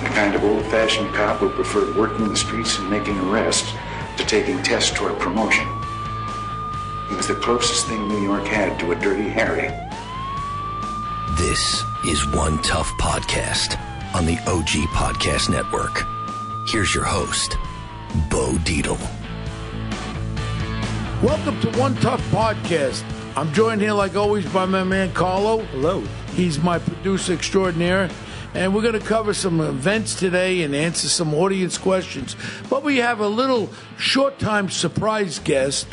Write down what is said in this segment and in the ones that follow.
The kind of old-fashioned cop who preferred working the streets and making arrests to taking tests toward promotion. It was the closest thing New York had to a Dirty Harry. This is One Tough Podcast on the OG Podcast Network. Here's your host, Bo Dietl. Welcome to One Tough Podcast. I'm joined here, like always, by my man Carlo. Hello. He's my producer extraordinaire. And we're going to cover some events today and answer some audience questions. But we have a little short-time surprise guest.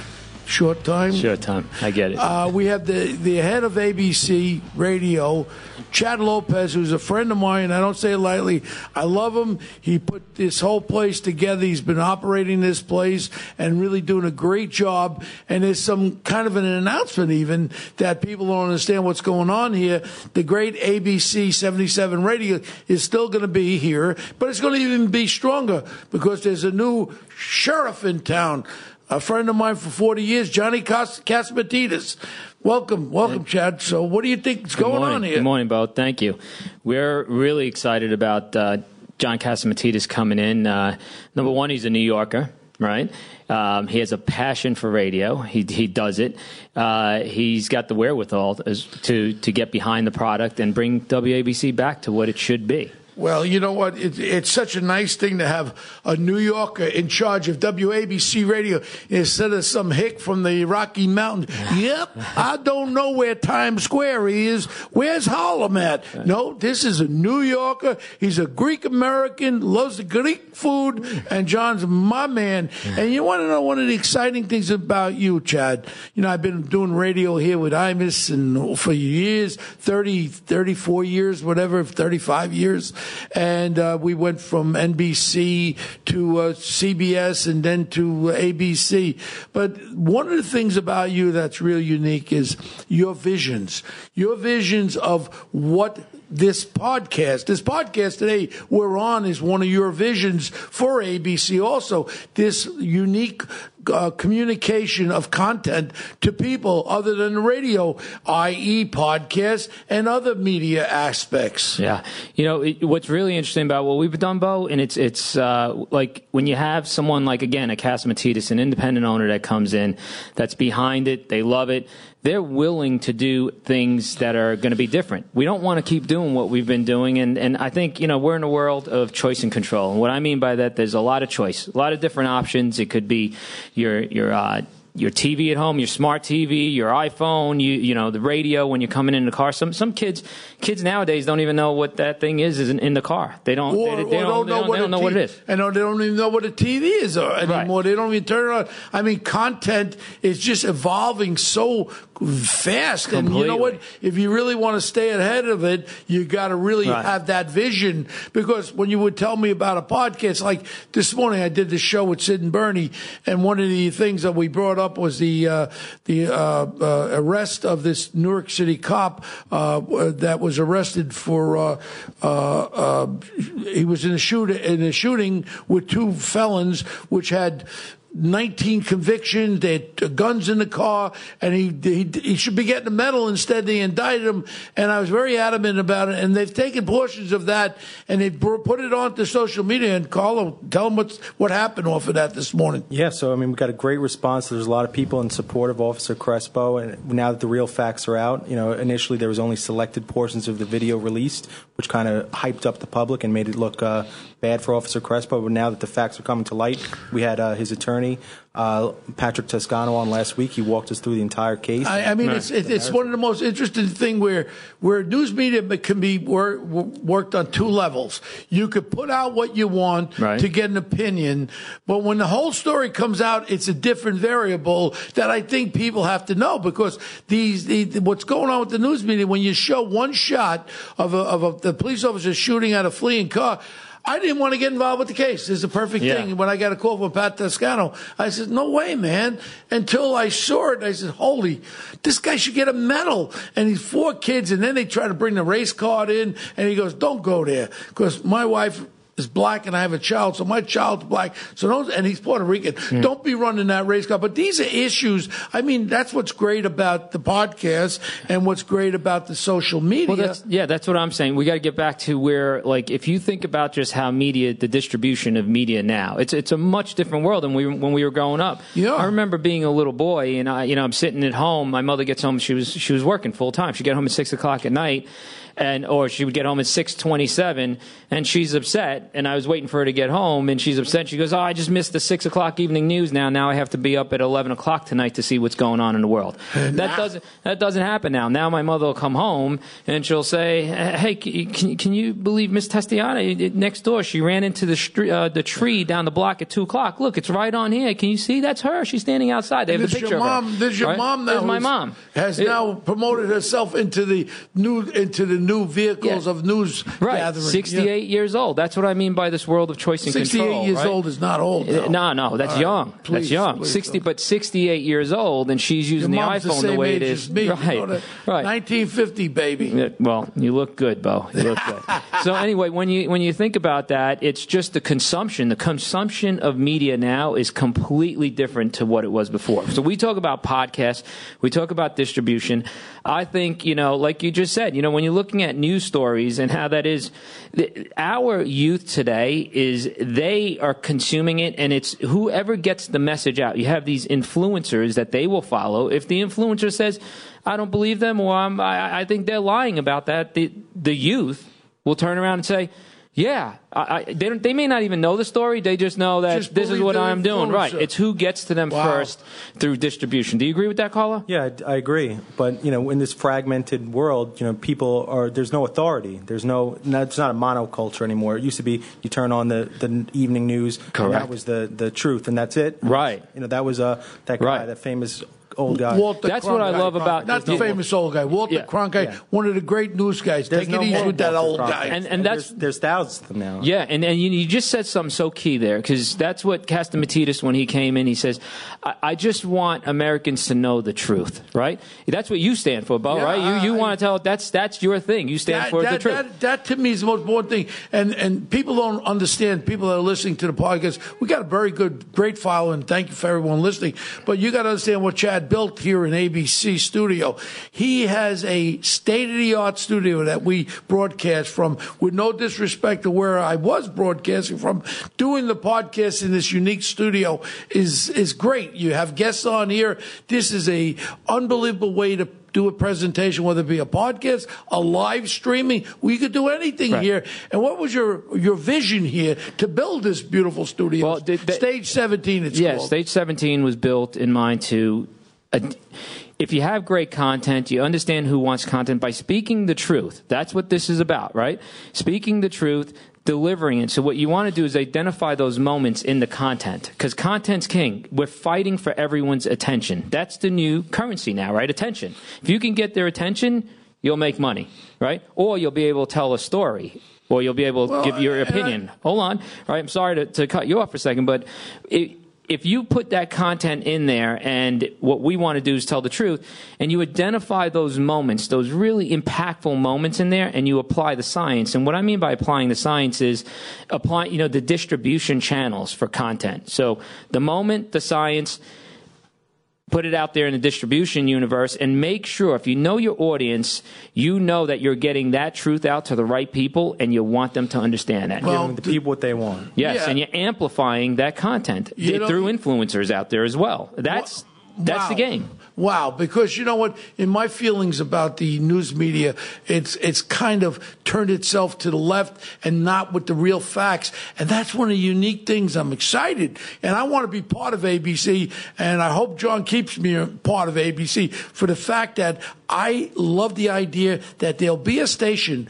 Short time? Short time. I get it. We have the head of ABC Radio, Chad Lopez, who's a friend of mine. I don't say it lightly. I love him. He put this whole place together. He's been operating this place and really doing a great job. And there's some kind of an announcement even that people don't understand what's going on here. The great ABC 77 radio is still going to be here, but it's going to even be stronger because there's a new sheriff in town. A friend of mine for 40 years, Johnny Catsimatidis. Welcome, Chad. So what do you think is going on here? Good morning, Bo. Thank you. We're really excited about John Catsimatidis coming in. Number one, he's a New Yorker, right? He has a passion for radio. He does it. He's got the wherewithal to get behind the product and bring WABC back to what it should be. Well, you know what? It's such a nice thing to have a New Yorker in charge of WABC Radio instead of some hick from the Rocky Mountains. Yep, I don't know where Times Square is. Where's Harlem at? No, this is a New Yorker. He's a Greek American, loves the Greek food, and John's my man. And you want to know one of the exciting things about you, Chad? You know, I've been doing radio here with Imus and for years, 30, 34 years, whatever, 35 years. And we went from NBC to CBS and then to ABC. But one of the things about you that's real unique is your visions of what this podcast today we're on is one of your visions for ABC also, this unique communication of content to people other than radio, i.e. podcasts and other media aspects. Yeah. You know, what's really interesting about what we've done, Bo, and it's like when you have someone like, again, a Catsimatidis, an independent owner that comes in, that's behind it, they love it. They're willing to do things that are going to be different. We don't want to keep doing what we've been doing. And I think, you know, we're in a world of choice and control. And what I mean by that, there's a lot of choice, a lot of different options. It could be your TV at home, your smart TV, your iPhone, you know, the radio when you're coming in the car. Some kids nowadays don't even know what that thing is in the car. They don't know what it is. And they don't even know what a TV is anymore. Right. They don't even turn it on. I mean, content is just evolving so fast. Completely. And you know what? If you really want to stay ahead of it, you got to really have that vision. Because when you would tell me about a podcast, like this morning I did this show with Sid and Bernie, and one of the things that we brought up was the arrest of this New York City cop that was arrested for he was in a shooting with two felons which had 19 convictions. They had guns in the car, and he should be getting a medal. Instead, they indicted him, and I was very adamant about it. And they've taken portions of that and they put it onto social media. And Carlo, tell them what happened off of that this morning. Yeah, so I mean, we got a great response. There's a lot of people in support of Officer Crespo, and now that the real facts are out, you know, initially there was only selected portions of the video released, which kind of hyped up the public and made it look bad for Officer Crespo, but now that the facts are coming to light, we had his attorney, Patrick Toscano, on last week. He walked us through the entire case. I mean, it's one of the most interesting things where news media can be worked on two levels. You could put out what you want to get an opinion, but when the whole story comes out, it's a different variable that I think people have to know, because what's going on with the news media, when you show one shot of the police officer shooting at a fleeing car. I didn't want to get involved with the case. It's the perfect thing. When I got a call from Pat Toscano, I said, no way, man. Until I saw it, I said, holy, this guy should get a medal. And he's four kids, and then they try to bring the race card in, and he goes, don't go there, because my wife is black and I have a child, so my child's black, so don't, and he's Puerto Rican. Mm. Don't be running that race car. But these are issues. I mean, that's what's great about the podcast and what's great about the social media. Well, that's what I'm saying. We got to get back to where, like, if you think about just how media, the distribution of media now, it's a much different world than when we were growing up. Yeah. I remember being a little boy, and I'm sitting at home. My mother gets home. She was working full time. She got home at 6 o'clock at night. Or she would get home at 6:27, and she's upset, and I was waiting for her to get home, and she's upset. She goes, oh, I just missed the 6 o'clock evening news now. Now I have to be up at 11 o'clock tonight to see what's going on in the world. That doesn't happen now. Now my mother will come home, and she'll say, hey, can you believe Miss Testiana next door? She ran into the tree down the block at 2 o'clock. Look, it's right on here. Can you see? That's her. She's standing outside. They have a picture of her. There's your mom now. There's my mom. Has now promoted herself into the new vehicles of news gathering. 68 years old. That's what I mean by this world of choice and control. 68 years old is not old, though. No, that's young. Please, that's young. 68 years old, and she's using the iPhone the way it is. Me. Right. You know, 1950, baby. Well, you look good, Bo. You look good. So anyway, when you think about that, it's just the consumption. The consumption of media now is completely different to what it was before. So we talk about podcasts. We talk about distribution. I think, like you just said, when you looking at news stories and how that is, our youth today is they are consuming it, and it's whoever gets the message out. You have these influencers that they will follow. If the influencer says, I don't believe them, or I think they're lying about that, the youth will turn around and say, yeah, they may not even know the story. They just know that this is what I'm doing. Right. It's who gets to them first through distribution. Do you agree with that, Carlo? Yeah, I agree. But, in this fragmented world, people are – there's no authority. There's no – it's not a monoculture anymore. It used to be you turn on the evening news. Correct. And that was the truth, and that's it. Right. That was that guy, that famous – old guy. Walter Cronkite. What I love about not the famous old guy. Walter Cronkite, one of the great news guys. There's Take it easy with that old guy. And that's there's thousands of them now. Yeah, and you just said something so key there, because that's what Catsimatidis, when he came in, he says, I just want Americans to know the truth, right? That's what you stand for, Bo, right? You want to tell that's your thing. You stand for the truth. That to me is the most important thing. And people don't understand. People that are listening to the podcast, we got a very great following. Thank you for everyone listening. But you got to understand what Chad built here in ABC studio. He has a state-of-the-art studio that we broadcast from, with no disrespect to where I was broadcasting from. Doing the podcast in this unique studio is great. You have guests on here. This is a unbelievable way to do a presentation, whether it be a podcast, a live streaming. We could do anything here. And what was your vision here to build this beautiful studio? Well, Stage 17, it's called. Yeah, Stage 17 was built in mind to... if you have great content, you understand who wants content by speaking the truth. That's what this is about, right? Speaking the truth, delivering it. So what you want to do is identify those moments in the content, because content's king. We're fighting for everyone's attention. That's the new currency now, right? Attention. If you can get their attention, you'll make money, right? Or you'll be able to tell a story. Or you'll be able to give your opinion. Hold on. All right, I'm sorry to cut you off for a second, but if you put that content in there, and what we want to do is tell the truth, and you identify those moments, those really impactful moments in there, and you apply the science. And what I mean by applying the science is apply, the distribution channels for content. So the moment, the science, put it out there in the distribution universe, and make sure if you know your audience, you know that you're getting that truth out to the right people, and you want them to understand that. Well, giving the people what they want. Yes, and you're amplifying that content through influencers out there as well. That's That's the game. Wow, because you know what? In my feelings about the news media, it's kind of turned itself to the left and not with the real facts. And that's one of the unique things. I'm excited. And I want to be part of ABC. And I hope John keeps me part of ABC for the fact that I love the idea that there'll be a station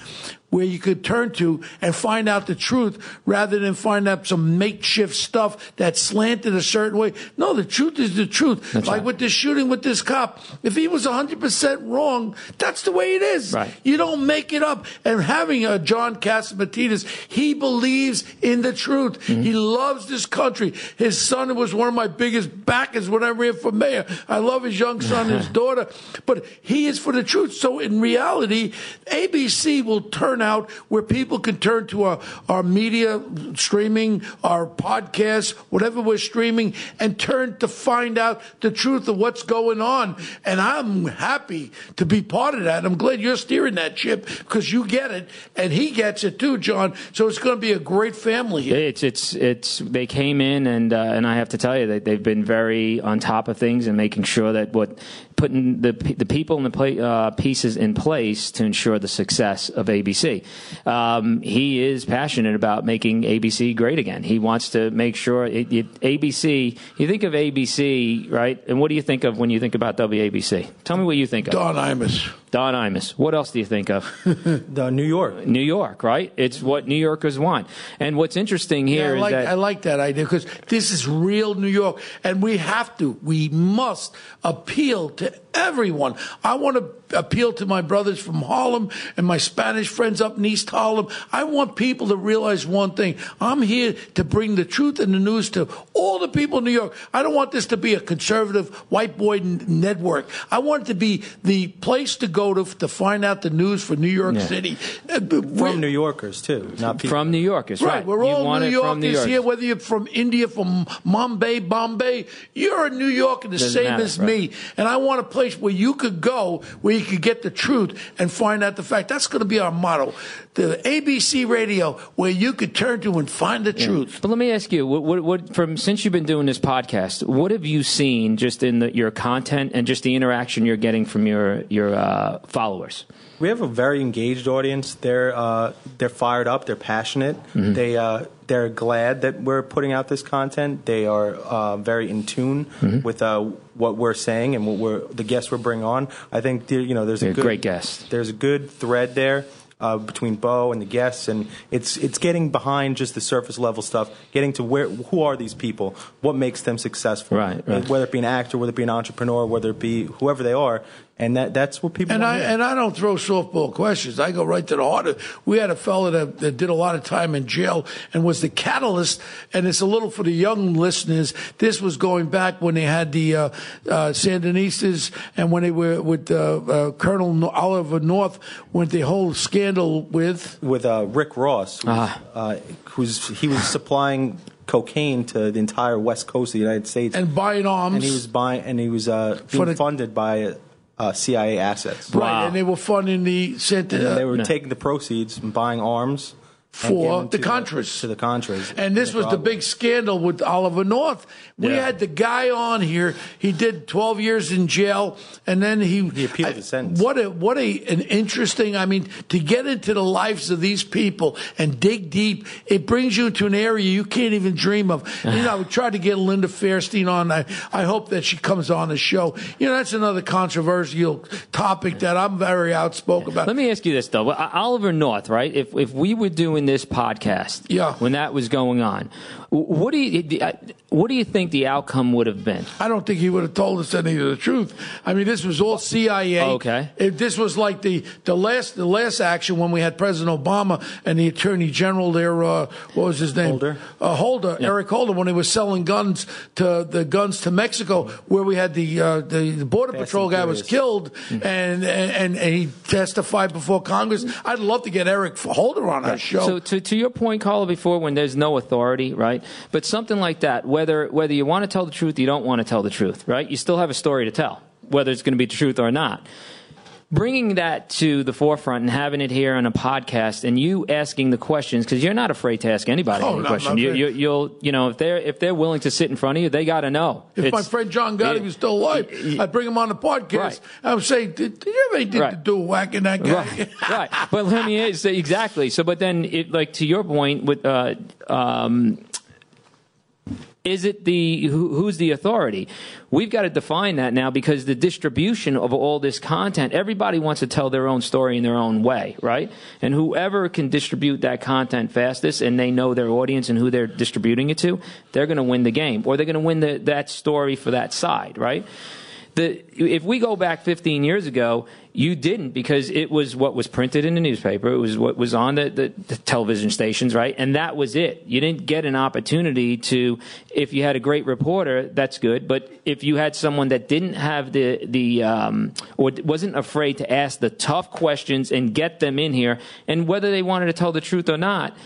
where you could turn to and find out the truth rather than find out some makeshift stuff that's slanted a certain way. No, the truth is the truth. That's like right. With this shooting with this cop, if he was 100% wrong, that's the way it is. Right. You don't make it up. And having a John Catsimatidis, he believes in the truth. Mm-hmm. He loves this country. His son was one of my biggest backers when I ran for mayor. I love his young son, his daughter. But he is for the truth. So in reality, ABC will turn out where people can turn to our media streaming, our podcasts, whatever we're streaming, and turn to find out the truth of what's going on. And I'm happy to be part of that. I'm glad you're steering that ship because you get it and he gets it too, John. So it's going to be a great family here. It's they came in and I have to tell you that they've been very on top of things and making sure that putting the people and the pieces in place to ensure the success of ABC. He is passionate about making ABC great again. He wants to make sure ABC, you think of ABC, right? And what do you think of when you think about WABC? Tell me what you think of. Don Imus. Don Imus. What else do you think of? New York. New York, right? It's what New Yorkers want. And what's interesting here is that... I like that idea because this is real New York. And we must appeal to everyone. I want to appeal to my brothers from Harlem and my Spanish friends up in East Harlem. I want people to realize one thing. I'm here to bring the truth and the news to all the people in New York. I don't want this to be a conservative white boy network. I want it to be the place to go to find out the news for New York City. From New Yorkers, too. Not people. From New Yorkers, right. We're all New Yorkers here, whether you're from India, from Mumbai, Bombay. You're a New Yorker the same as me. And I want a place where you could go, where you could get the truth and find out the fact. That's going to be our motto. The ABC Radio, where you could turn to and find the truth. But let me ask you, since you've been doing this podcast, what have you seen just in your content and just the interaction you're getting from your followers? We have a very engaged audience. They're fired up. They're passionate. Mm-hmm. They're glad that we're putting out this content. They are very in tune with what we're saying and the guests we're bringing on. I think there's a great guest. There's a good thread there between Bo and the guests, and it's getting behind just the surface level stuff, getting to who are these people, what makes them successful, right. Whether it be an actor, whether it be an entrepreneur, whether it be whoever they are. And that's what people want to hear. And I don't throw softball questions. I go right to the heart of it. We had a fellow that did a lot of time in jail and was the catalyst. And it's a little for the young listeners. This was going back when they had the Sandinistas and when they were with Colonel Oliver North, with the whole scandal with Rick Ross, who was supplying cocaine to the entire West Coast of the United States and buying arms. And he was being funded by CIA assets. Right, wow. And they were funding the center. They were taking the proceeds and buying arms for the Contras. To the Contras. And this was the big scandal with Oliver North. We had the guy on here. He did 12 years in jail, and then he appealed the sentence. What an interesting, to get into the lives of these people and dig deep, it brings you to an area you can't even dream of. I would try to get Linda Fairstein on. I hope that she comes on the show. That's another controversial topic that I'm very outspoken about. Let me ask you this, though. Oliver North, right? If we were doing this podcast, when that was going on, what do you think the outcome would have been? I don't think he would have told us any of the truth. This was all CIA. Okay. This was like the last action when we had President Obama and the Attorney General there. What was his name? Holder. Eric Holder, when he was selling guns to Mexico, where we had the Border Patrol guy was killed, and he testified before Congress. I'd love to get Eric Holder on our show. So to your point, Carlo, before when there's no authority, right? But something like that, whether you want to tell the truth, you don't want to tell the truth, right? You still have a story to tell, whether it's going to be the truth or not. bringing that to the forefront and having it here on a podcast and you asking the questions, because you're not afraid to ask anybody any question. You'll, if they're willing to sit in front of you, they got to know. If my friend John Gotti was still alive, I'd bring him on the podcast. Right. I would say, did you have anything to do whacking that guy? Right. But let me say, exactly. So, but then, to your point with, is it who's the authority? We've got to define that now, because the distribution of all this content, everybody wants to tell their own story in their own way, right? And whoever can distribute that content fastest and they know their audience and who they're distributing it to, they're going to win the game, or they're going to win that story for that side, right? If we go back 15 years ago, you didn't, because it was what was printed in the newspaper. It was what was on the television stations, right? And that was it. You didn't get an opportunity to, if you had a great reporter, that's good. But if you had someone that didn't have or wasn't afraid to ask the tough questions and get them in here, and whether they wanted to tell the truth or not,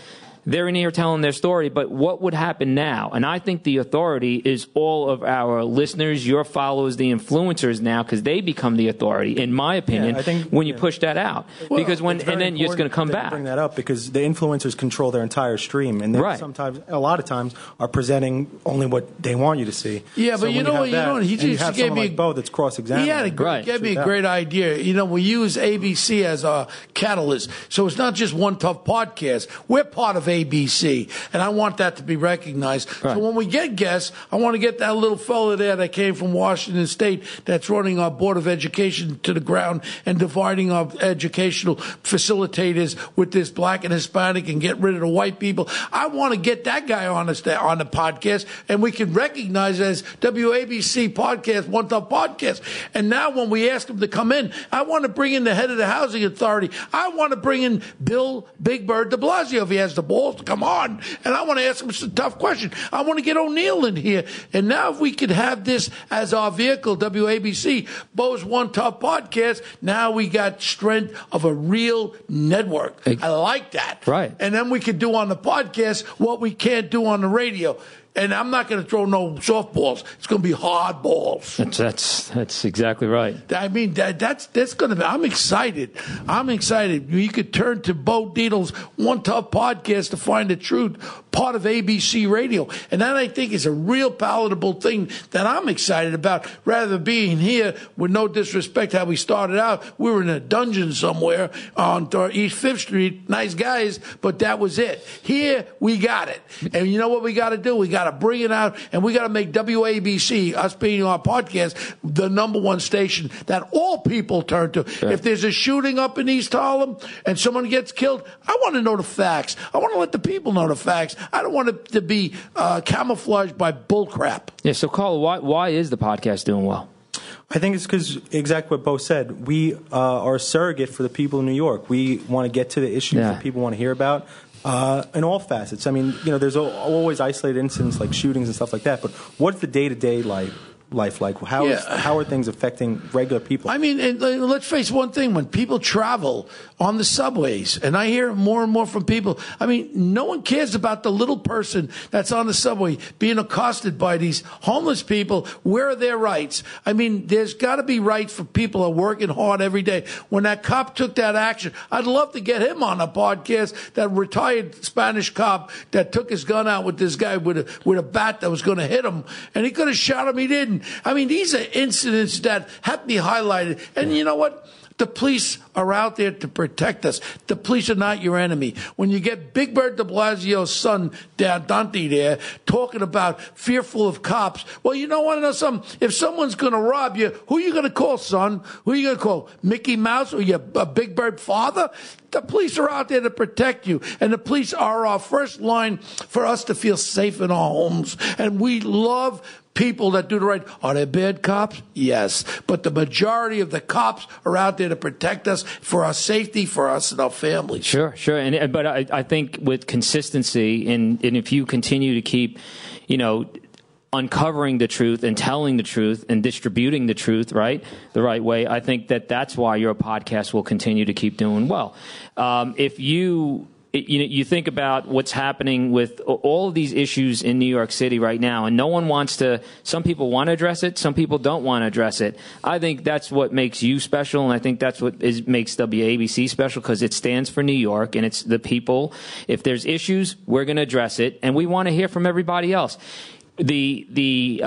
they're in here telling their story. But what would happen now? And I think the authority is all of our listeners, your followers, the influencers now, because they become the authority, in my opinion, when you push that out. Well, because then it's going to come back. Bring that up, because the influencers control their entire stream, and they sometimes, a lot of times, are presenting only what they want you to see. Yeah, so but you know what? He just gave me Bo that's cross-examining. He gave me a great idea. We use ABC as a catalyst, so it's not just One Tough Podcast. We're part of ABC, and I want that to be recognized. Right. So when we get guests, I want to get that little fella there that came from Washington State that's running our Board of Education to the ground and dividing our educational facilitators with this black and Hispanic and get rid of the white people. I want to get that guy on the podcast, and we can recognize it as WABC Podcast, One Tough Podcast. And now when we ask him to come in, I want to bring in the head of the Housing Authority. I want to bring in Bill Big Bird de Blasio, if he has the ball. Come on. And I want to ask him some tough questions. I want to get O'Neill in here. And now if we could have this as our vehicle, WABC, Bo's One Tough Podcast, now we got strength of a real network. I like that. Right. And then we could do on the podcast what we can't do on the radio. And I'm not going to throw no softballs. It's going to be hard balls. That's exactly right. I mean, that's going to be. I'm excited. I'm excited. You could turn to Bo Dietl One Tough Podcast to find the truth, part of ABC Radio, and that I think is a real palatable thing that I'm excited about. Rather than being here, with no disrespect, how we started out, we were in a dungeon somewhere on East Fifth Street. Nice guys, but that was it. Here we got it, and you know what we got to do? We got to bring it out, and we got to make WABC, us being our podcast, the #1 station that all people turn to. Sure. If there's a shooting up in East Harlem and someone gets killed, I want to know the facts. I want to let the people know the facts. I don't want it to be camouflaged by bullcrap. Yeah, so Carl, why is the podcast doing well? I think it's because exactly what Bo said. We are a surrogate for the people of New York. We want to get to the issues that people want to hear about. In all facets. I mean, there's always isolated incidents like shootings and stuff like that, but what's the day-to-day life like? How are things affecting regular people? I mean, and let's face one thing. When people travel on the subways, and I hear more and more from people, I mean, no one cares about the little person that's on the subway being accosted by these homeless people. Where are their rights? I mean, there's got to be rights for people who are working hard every day. When that cop took that action, I'd love to get him on a podcast, that retired Spanish cop that took his gun out with this guy with a bat that was going to hit him, and he could have shot him. He didn't. I mean, these are incidents that have to be highlighted. And you know what? The police are out there to protect us. The police are not your enemy. When you get Big Bird de Blasio's son, Dante, there, talking about fearful of cops, well, you don't want to know something. If someone's going to rob you, who are you going to call, son? Who are you going to call? Mickey Mouse or your Big Bird father? The police are out there to protect you, and the police are our first line for us to feel safe in our homes. And we love people that do the right. Are there bad cops? Yes. But the majority of the cops are out there to protect us, for our safety, for us and our families. Sure, sure. But I think with consistency, and if you continue to keep, uncovering the truth and telling the truth and distributing the truth, right, the right way, I think that's why your podcast will continue to keep doing well. If you you think about what's happening with all of these issues in New York City right now, and no one wants to. Some people want to address it. Some people don't want to address it. I think that's what makes you special, and I think that's what makes WABC special, because it stands for New York, and it's the people. If there's issues, we're going to address it, and we want to hear from everybody else. But we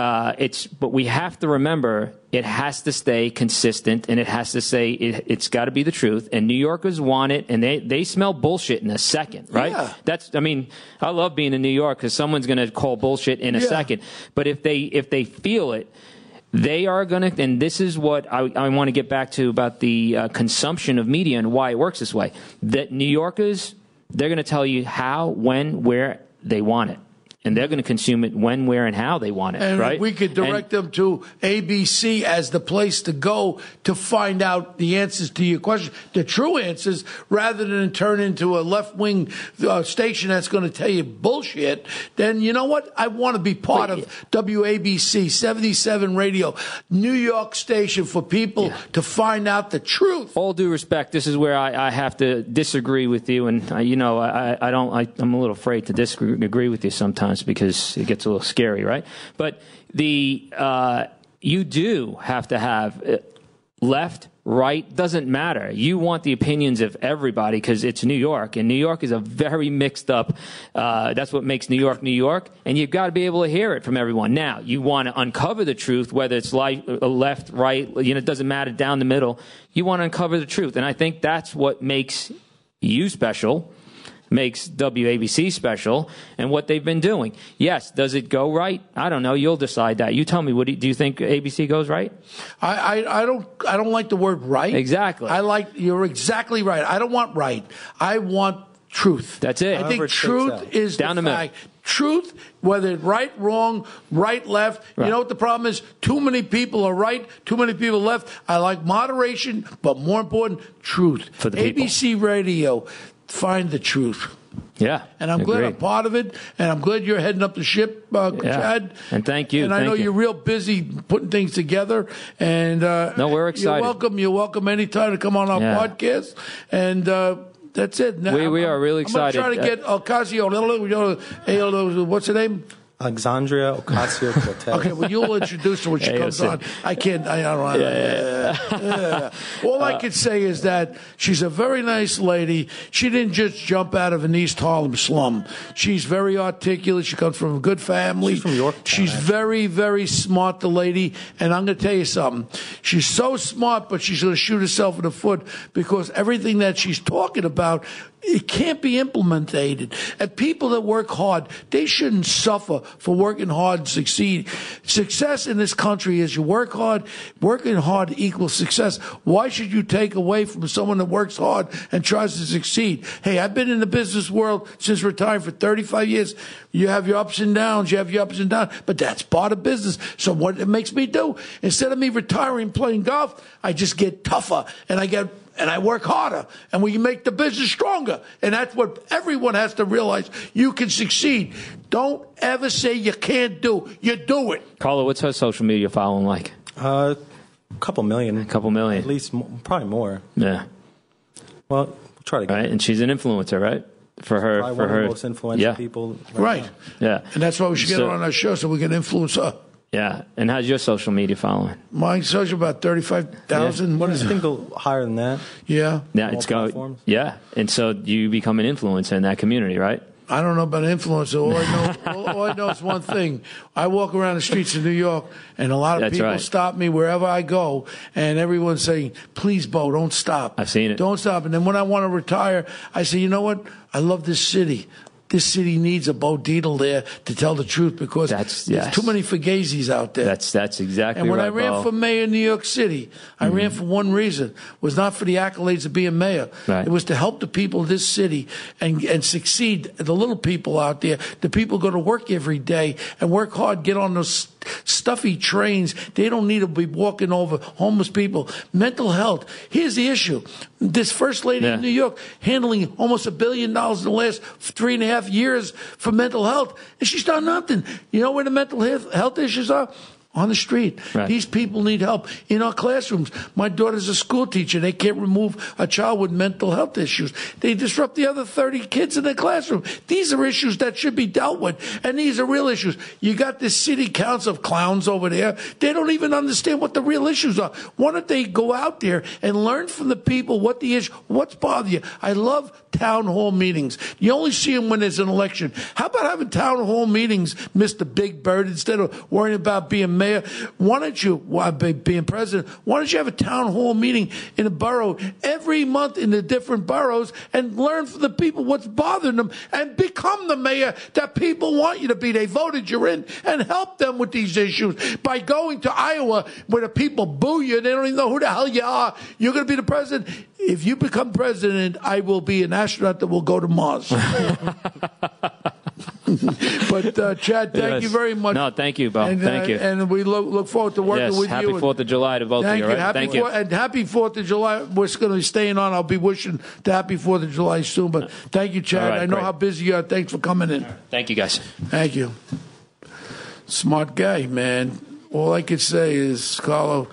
have to remember it has to stay consistent, and it has to say it's got to be the truth. And New Yorkers want it, and they smell bullshit in a second, right? Yeah. I mean, I love being in New York because someone's going to call bullshit in a second. But if they feel it, they are going to. And this is what I want to get back to about the consumption of media and why it works this way. That New Yorkers, they're going to tell you how, when, where they want it. And they're going to consume it when, where, and how they want it, and right? We could direct them to ABC as the place to go to find out the answers to your question, the true answers, rather than turn into a left-wing station that's going to tell you bullshit. Then you know what? I want to be part of WABC 77 Radio, New York station, for people to find out the truth. All due respect, this is where I have to disagree with you, and I'm a little afraid to disagree with you sometimes, because it gets a little scary, right? But you do have to have left, right, doesn't matter. You want the opinions of everybody because it's New York, and New York is a very mixed up. That's what makes New York, New York, and you've got to be able to hear it from everyone. Now, you want to uncover the truth, whether it's left, right, it doesn't matter, down the middle. You want to uncover the truth, and I think that's what makes you special, makes WABC special, and what they've been doing. Yes, does it go right? I don't know. You'll decide that. You tell me. What do you think ABC goes right? I don't like the word right. Exactly. You're exactly right. I don't want right. I want truth. That's it. I think truth is down the middle. Truth, whether right, wrong, right, left. Right. You know what the problem is? Too many people are right, too many people left. I like moderation, but more important, truth. For the ABC people. Radio. Find the truth. Yeah. And I'm glad I'm part of it. And I'm glad you're heading up the ship, Chad. And thank you. And I know you're real busy putting things together. And no, we're excited. You're welcome anytime to come on our podcast. And that's it. Now, we are really excited. I'm going to try to get Ocasio. What's her name? Alexandria Ocasio-Cortez. Okay, well, you'll introduce her when she comes on. I don't know. All I can say is that she's a very nice lady. She didn't just jump out of an East Harlem slum. She's very articulate. She comes from a good family. She's from Yorktown. She's very, very smart, the lady. And I'm going to tell you something. She's so smart, but she's going to shoot herself in the foot, because everything that she's talking about, it can't be implemented. And people that work hard, they shouldn't suffer for working hard and succeed. Success in this country is you work hard. Working hard equals success. Why should you take away from someone that works hard and tries to succeed? Hey, I've been in the business world since retiring for 35 years. You have your ups and downs. But that's part of business. So what it makes me do, instead of me retiring playing golf, I just get tougher, and I work harder, and we make the business stronger. And that's what everyone has to realize. You can succeed. Don't ever say you can't do. You do it. Carlo, what's her social media following like? A couple million. At least, probably more. Yeah. Well, we'll try to get it. And she's an influencer, right? For her. One of the most influential people. Right. Yeah. And that's why we should get her on our show, so we can influence her. Yeah, and how's your social media following? My social about 35,000. Yeah. What is it? I think go higher than that. Yeah. Yeah, it's going. Yeah, and so you become an influencer in that community, right? I don't know about influencer. All I know is one thing. I walk around the streets of New York, and a lot of people stop me wherever I go, and everyone's saying, "Please, Bo, don't stop." I've seen it. Don't stop. And then when I want to retire, I say, "You know what? I love this city." This city needs a Bo Dietl there to tell the truth, because there's too many Fugazis out there. That's exactly right. And when I ran for mayor in New York City, I ran for one reason. It was not for the accolades of being mayor. Right. It was to help the people of this city and succeed, the little people out there, the people go to work every day and work hard, get on those stuffy trains. They don't need to be walking over homeless people. Mental health. Here's the issue. This first lady in New York handling almost $1 billion in the last 3.5 years for mental health, and she's done nothing. You know where the mental health issues are? on the street. Right. These people need help in our classrooms. My daughter's a school teacher. They can't remove a child with mental health issues. They disrupt the other 30 kids in the classroom. These are issues that should be dealt with, and these are real issues. You got this city council of clowns over there. They don't even understand what the real issues are. Why don't they go out there and learn from the people what the issue, what's bothering you? I love town hall meetings. You only see them when there's an election. How about having town hall meetings, Mr. Big Bird, instead of worrying about being mayor? Why don't you, being president, why don't you have a town hall meeting in a borough every month in the different boroughs and learn from the people what's bothering them and become the mayor that people want you to be? They voted you in, and help them with these issues. By going to Iowa where the people boo you and they don't even know who the hell you are, you're going to be the president. If you become president, I will be an astronaut that will go to Mars. But Chad, thank you very much. No, thank you, Bo. And, thank you. And we look forward to working with you. Happy 4th of July to both of you. Right? Thank you. And happy 4th of July. We're going to be staying on. I'll be wishing the happy 4th of July soon. But thank you, Chad. Right, I know how busy you are. Thanks for coming in. Right. Thank you, guys. Thank you. Smart guy, man. All I could say is, Carlo,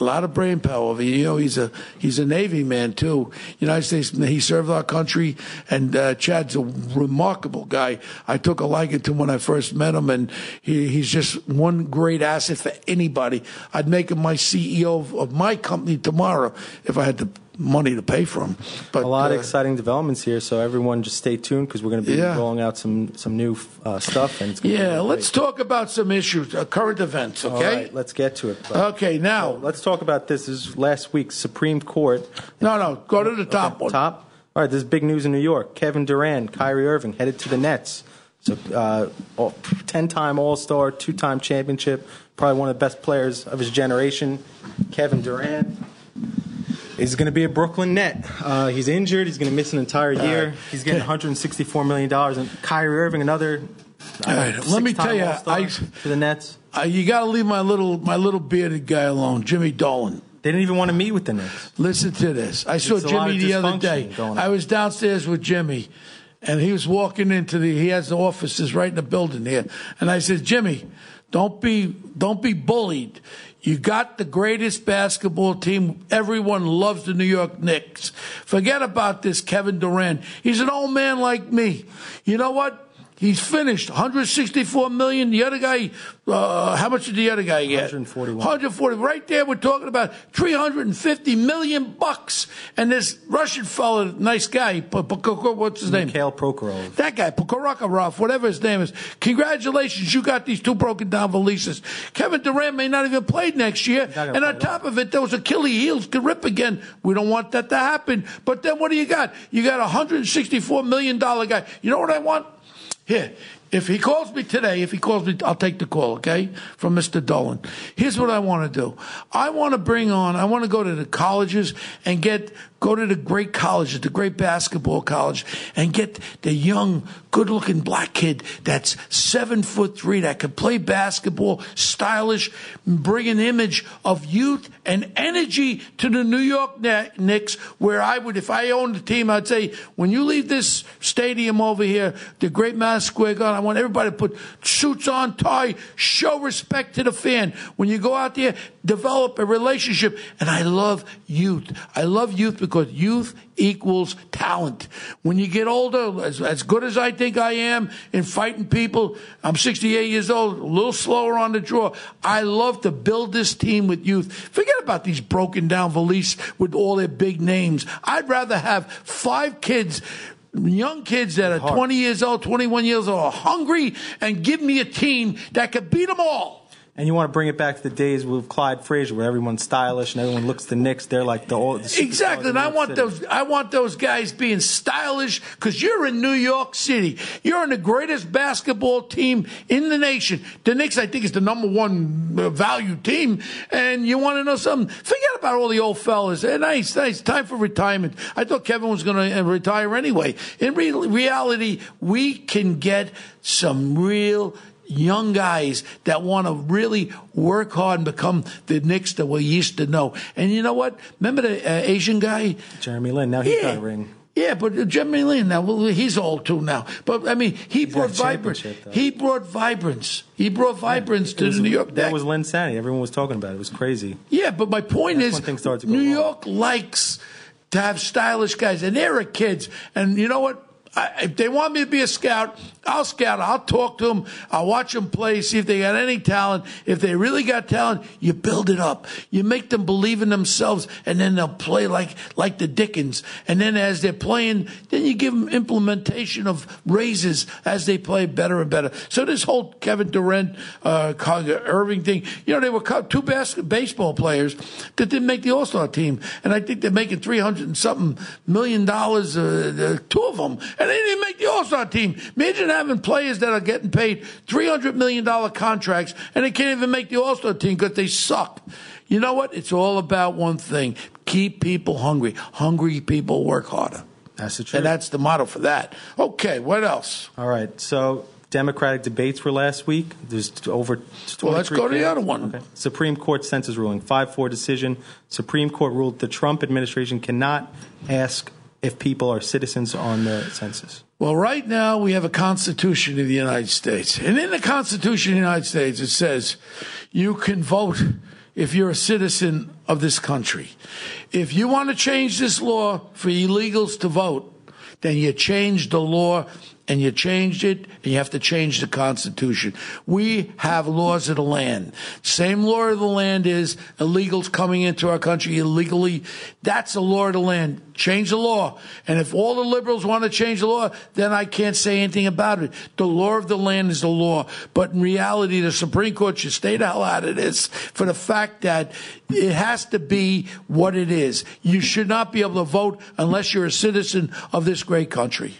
a lot of brain power. You know, he's a Navy man, too. United States, he served our country, and Chad's a remarkable guy. I took a liking to him when I first met him, and he's just one great asset for anybody. I'd make him my CEO of my company tomorrow if I had the money to pay for him. But, a lot of exciting developments here, so everyone just stay tuned because we're going to be rolling out some new stuff. And it's going to be let's talk about some issues, current events, okay? All right, let's get to it. But, okay, now. So let's talk about this. This is last week's Supreme Court. No, go to the top one. Top? All right, this is big news in New York. Kevin Durant, Kyrie Irving headed to the Nets. So 10-time All-Star, 2-time championship, probably one of the best players of his generation, Kevin Durant. He's going to be a Brooklyn Net. He's injured. He's going to miss an entire year. He's getting $164 million. And Kyrie Irving, another let me tell you, to the Nets. You got to leave my little bearded guy alone, Jimmy Dolan. They didn't even want to meet with the Nets. Listen to this. I saw Jimmy the other day. I was downstairs with Jimmy, and he was walking into he has the offices right in the building here. And I said, Jimmy, don't be bullied. You got the greatest basketball team. Everyone loves the New York Knicks. Forget about this Kevin Durant. He's an old man like me. You know what? He's finished. $164 million. The other guy, how much did the other guy get? $141 million. Right there, we're talking about $350 million. And this Russian fella, nice guy, what's his name? Mikhail Prokhorov. That guy, Prokhorov, whatever his name is. Congratulations, you got these two broken down valises. Kevin Durant may not even play next year. And on top of it, those Achilles heels could rip again. We don't want that to happen. But then what do you got? You got a $164 million guy. You know what I want? Here, if he calls me today, I'll take the call, okay, from Mr. Dolan. Here's what I want to do. I want to go to the colleges and go to the great colleges, the great basketball college, and get the young, good-looking black kid that's 7'3", that can play basketball, stylish, bring an image of youth and energy to the New York Knicks, where if I owned the team, I'd say, when you leave this stadium over here, the great Madison Square Garden, I want everybody to put suits on, tie, show respect to the fan. When you go out there, develop a relationship. And I love youth. I love youth because youth equals talent. When you get older, as good as I think I am in fighting people, I'm 68 years old, a little slower on the draw. I love to build this team with youth. Forget about these broken down valises with all their big names. I'd rather have five kids, young kids that are 20 years old, 21 years old, are hungry, and give me a team that could beat them all. And you want to bring it back to the days with Clyde Frazier, where everyone's stylish and everyone looks the Knicks. They're like the old. Exactly, and I want those guys being stylish because you're in New York City. You're in the greatest basketball team in the nation. The Knicks, I think, is the #1 value team. And you want to know something? Forget about all the old fellas. Nice, time for retirement. I thought Kevin was going to retire anyway. In reality, we can get some real young guys that want to really work hard and become the Knicks that we used to know. And you know what? Remember the Asian guy? Jeremy Lin. Now he's got a ring. Yeah, but Jeremy Lin now, well, he's old too now. But I mean, he brought vibrance. He brought vibrance to the New York. That was Lin Sanity. Everyone was talking about it. It was crazy. Yeah, but my point is, New York likes to have stylish guys, and they're kids. And you know what? If they want me to be a scout, I'll scout. I'll talk to them. I'll watch them play, see if they got any talent. If they really got talent, you build it up. You make them believe in themselves, and then they'll play like the Dickens. And then as they're playing, then you give them implementation of raises as they play better and better. So this whole Kevin Durant, Irving thing, you know, they were two baseball players that didn't make the All-Star team. And I think they're making $300-something million, two of them. And they didn't make the All-Star team. Imagine having players that are getting paid $300 million contracts and they can't even make the All-Star team because they suck. You know what? It's all about one thing. Keep people hungry. Hungry people work harder. That's the truth. And that's the motto for that. Okay, what else? All right, so Democratic debates were last week. There's over 23. Well, let's go to the other one. Okay. Supreme Court census ruling, 5-4 decision. Supreme Court ruled the Trump administration cannot ask if people are citizens on the census? Well, right now we have a Constitution of the United States. And in the Constitution of the United States, it says you can vote if you're a citizen of this country. If you want to change this law for illegals to vote, then you change the law and you changed it, and you have to change the Constitution. We have laws of the land. Same law of the land is illegals coming into our country illegally. That's the law of the land. Change the law. And if all the liberals want to change the law, then I can't say anything about it. The law of the land is the law. But in reality, the Supreme Court should stay the hell out of this for the fact that it has to be what it is. You should not be able to vote unless you're a citizen of this great country.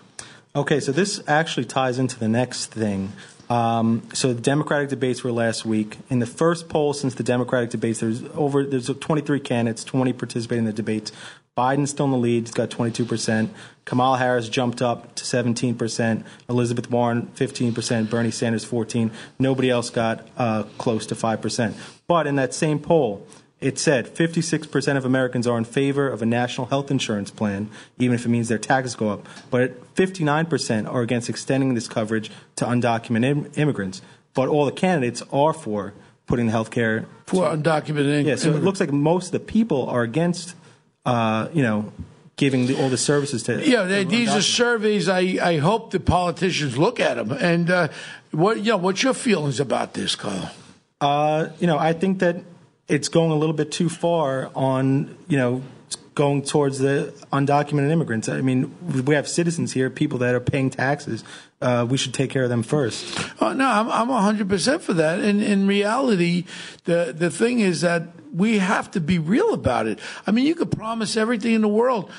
Okay, so this actually ties into the next thing. So the Democratic debates were last week. In the first poll since the Democratic debates, there's 23 candidates, 20 participating in the debates. Biden's still in the lead. He's got 22%. Kamala Harris jumped up to 17%. Elizabeth Warren, 15%. Bernie Sanders, 14%. Nobody else got close to 5%. But in that same poll, it said 56% of Americans are in favor of a national health insurance plan, even if it means their taxes go up. But 59% are against extending this coverage to undocumented immigrants. But all the candidates are for putting the health care for undocumented immigrants. Yeah, so it looks like most of the people are against, giving all the services to. Yeah, these are surveys. I hope the politicians look at them. And what's your feelings about this, Carl? I think that it's going a little bit too far on, going towards the undocumented immigrants. I mean, we have citizens here, people that are paying taxes. We should take care of them first. Oh, no, I'm 100% for that. And in reality, the thing is that we have to be real about it. I mean, you could promise everything in the world.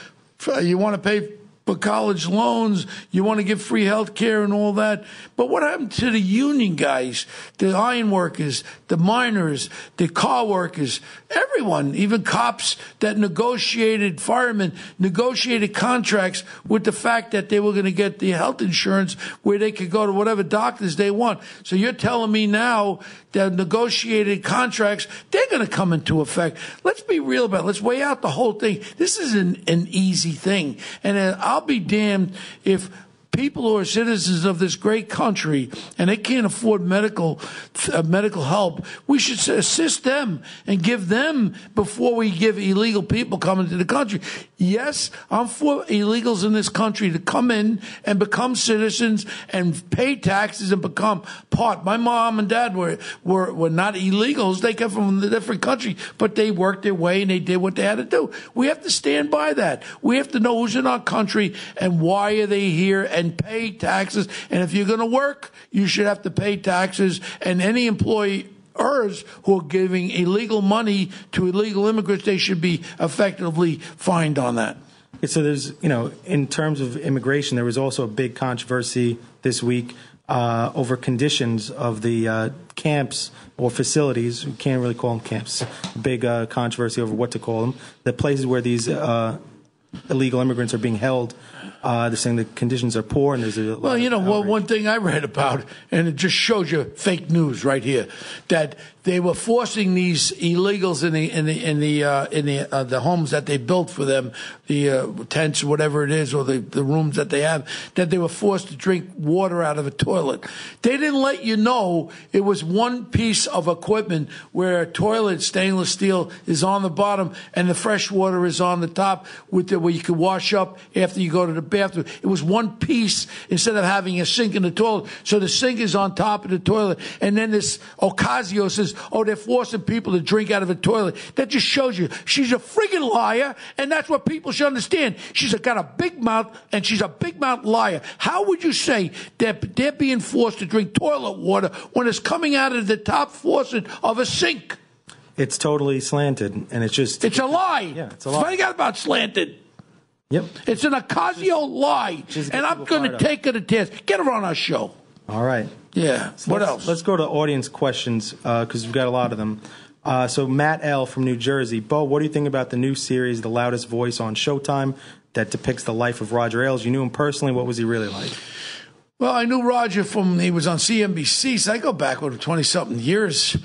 You want to pay for college loans, you want to give free health care and all that. But what happened to the union guys, the iron workers, the miners, the car workers, everyone, even cops that negotiated, firemen, negotiated contracts with the fact that they were going to get the health insurance where they could go to whatever doctors they want. So you're telling me now that negotiated contracts, they're going to come into effect. Let's be real about it. Let's weigh out the whole thing. This isn't an easy thing. And I'll be damned if people who are citizens of this great country and they can't afford medical help, we should assist them and give them before we give illegal people coming to the country. Yes, I'm for illegals in this country to come in and become citizens and pay taxes and become part. My mom and dad were not illegals. They came from a different country, but they worked their way and they did what they had to do. We have to stand by that. We have to know who's in our country and why are they here and pay taxes. And if you're going to work, you should have to pay taxes. And any employers who are giving illegal money to illegal immigrants, they should be effectively fined on that. So there's, in terms of immigration, there was also a big controversy this week over conditions of the camps or facilities. You can't really call them camps. Big controversy over what to call them. The places where these illegal immigrants are being held. They're saying the conditions are poor, and there's a lot. Well, you know, well, one thing I read about, and it just shows you fake news right here, that they were forcing these illegals in the homes that they built for them, the tents, whatever it is, or the rooms that they have, that they were forced to drink water out of a toilet. They didn't let you know it was one piece of equipment where a toilet, stainless steel, is on the bottom and the fresh water is on the top, with the, where you can wash up after you go to the bathroom. It was one piece instead of having a sink in the toilet. So the sink is on top of the toilet. And then this Ocasio says, oh, they're forcing people to drink out of a toilet. That just shows you she's a friggin' liar, and that's what people should understand. She's got a big mouth, and she's a big mouth liar. How would you say that they're being forced to drink toilet water when it's coming out of the top faucet of a sink? It's totally slanted, and it's just... It's a lie. Yeah, it's a lie. Find out about slanted. Yep. It's an Ocasio lie, and I'm going to take her to task. Get her on our show. All right. Yeah. So what else? Let's go to audience questions, because we've got a lot of them. So Matt L. from New Jersey. Bo, what do you think about the new series, The Loudest Voice on Showtime, that depicts the life of Roger Ailes? You knew him personally. What was he really like? Well, I knew Roger from, he was on CNBC, so I go back over 20-something years.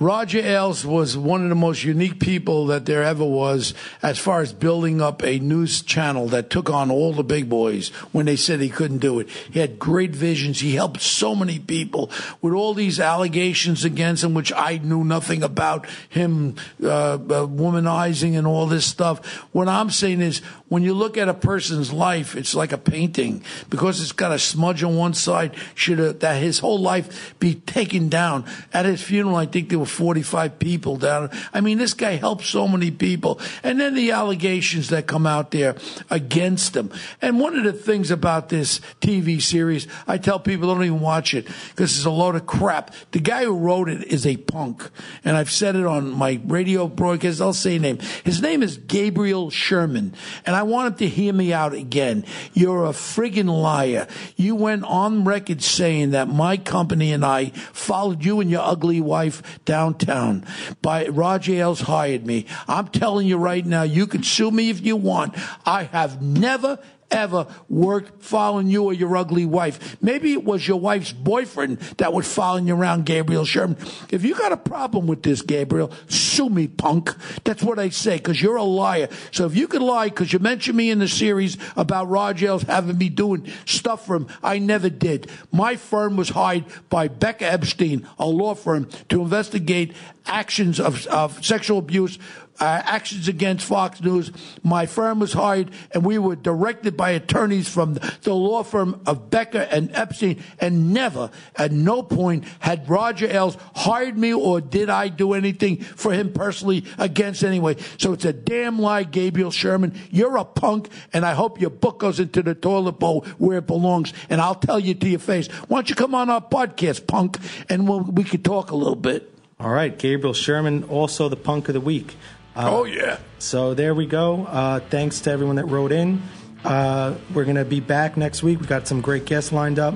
Roger Ailes was one of the most unique people that there ever was, as far as building up a news channel that took on all the big boys when they said he couldn't do it. He had great visions. He helped so many people with all these allegations against him, which I knew nothing about, him womanizing and all this stuff. What I'm saying is, when you look at a person's life, it's like a painting. Because it's got a smudge on one side, should that his whole life be taken down? At his funeral, I think there were 45 people down. I mean, this guy helped so many people. And then the allegations that come out there against him. And one of the things about this TV series, I tell people, don't even watch it, because it's a load of crap. The guy who wrote it is a punk. And I've said it on my radio broadcast. I'll say his name. His name is Gabriel Sherman. And I want him to hear me out again. You're a friggin' liar. You went on record saying that my company and I followed you and your ugly wife downtown. By Roger Ailes hired me. I'm telling you right now, you can sue me if you want. I have never, ever worked following you or your ugly wife. Maybe it was your wife's boyfriend that was following you around, Gabriel Sherman. If you got a problem with this, Gabriel, sue me, punk. That's what I say, because you're a liar. So if you could lie, because you mentioned me in the series about Roger Ailes having me doing stuff for him, I never did. My firm was hired by Becker Epstein, a law firm, to investigate actions of sexual abuse, actions against Fox News. My firm was hired, and we were directed by attorneys from the law firm of Becker and Epstein, and never, at no point, had Roger Ailes hired me or did I do anything for him personally against anyway. So it's a damn lie, Gabriel Sherman. You're a punk, and I hope your book goes into the toilet bowl where it belongs, and I'll tell you to your face. Why don't you come on our podcast, punk, and we could talk a little bit. All right, Gabriel Sherman, also the punk of the week. Oh, yeah. So there we go. Thanks to everyone that wrote in. We're going to be back next week. We've got some great guests lined up.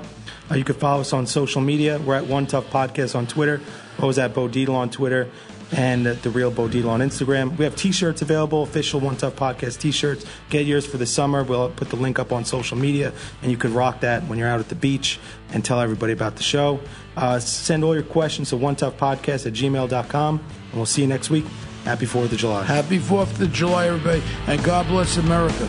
You can follow us on social media. We're at One Tough Podcast on Twitter. Bo's at Bo Dietl on Twitter, and The Real Bo Dietl on Instagram. We have T-shirts available, official One Tough Podcast T-shirts. Get yours for the summer. We'll put the link up on social media, and you can rock that when you're out at the beach and tell everybody about the show. Send all your questions to onetoughpodcast@gmail.com, and we'll see you next week. Happy 4th of July. Happy 4th of July, everybody, and God bless America.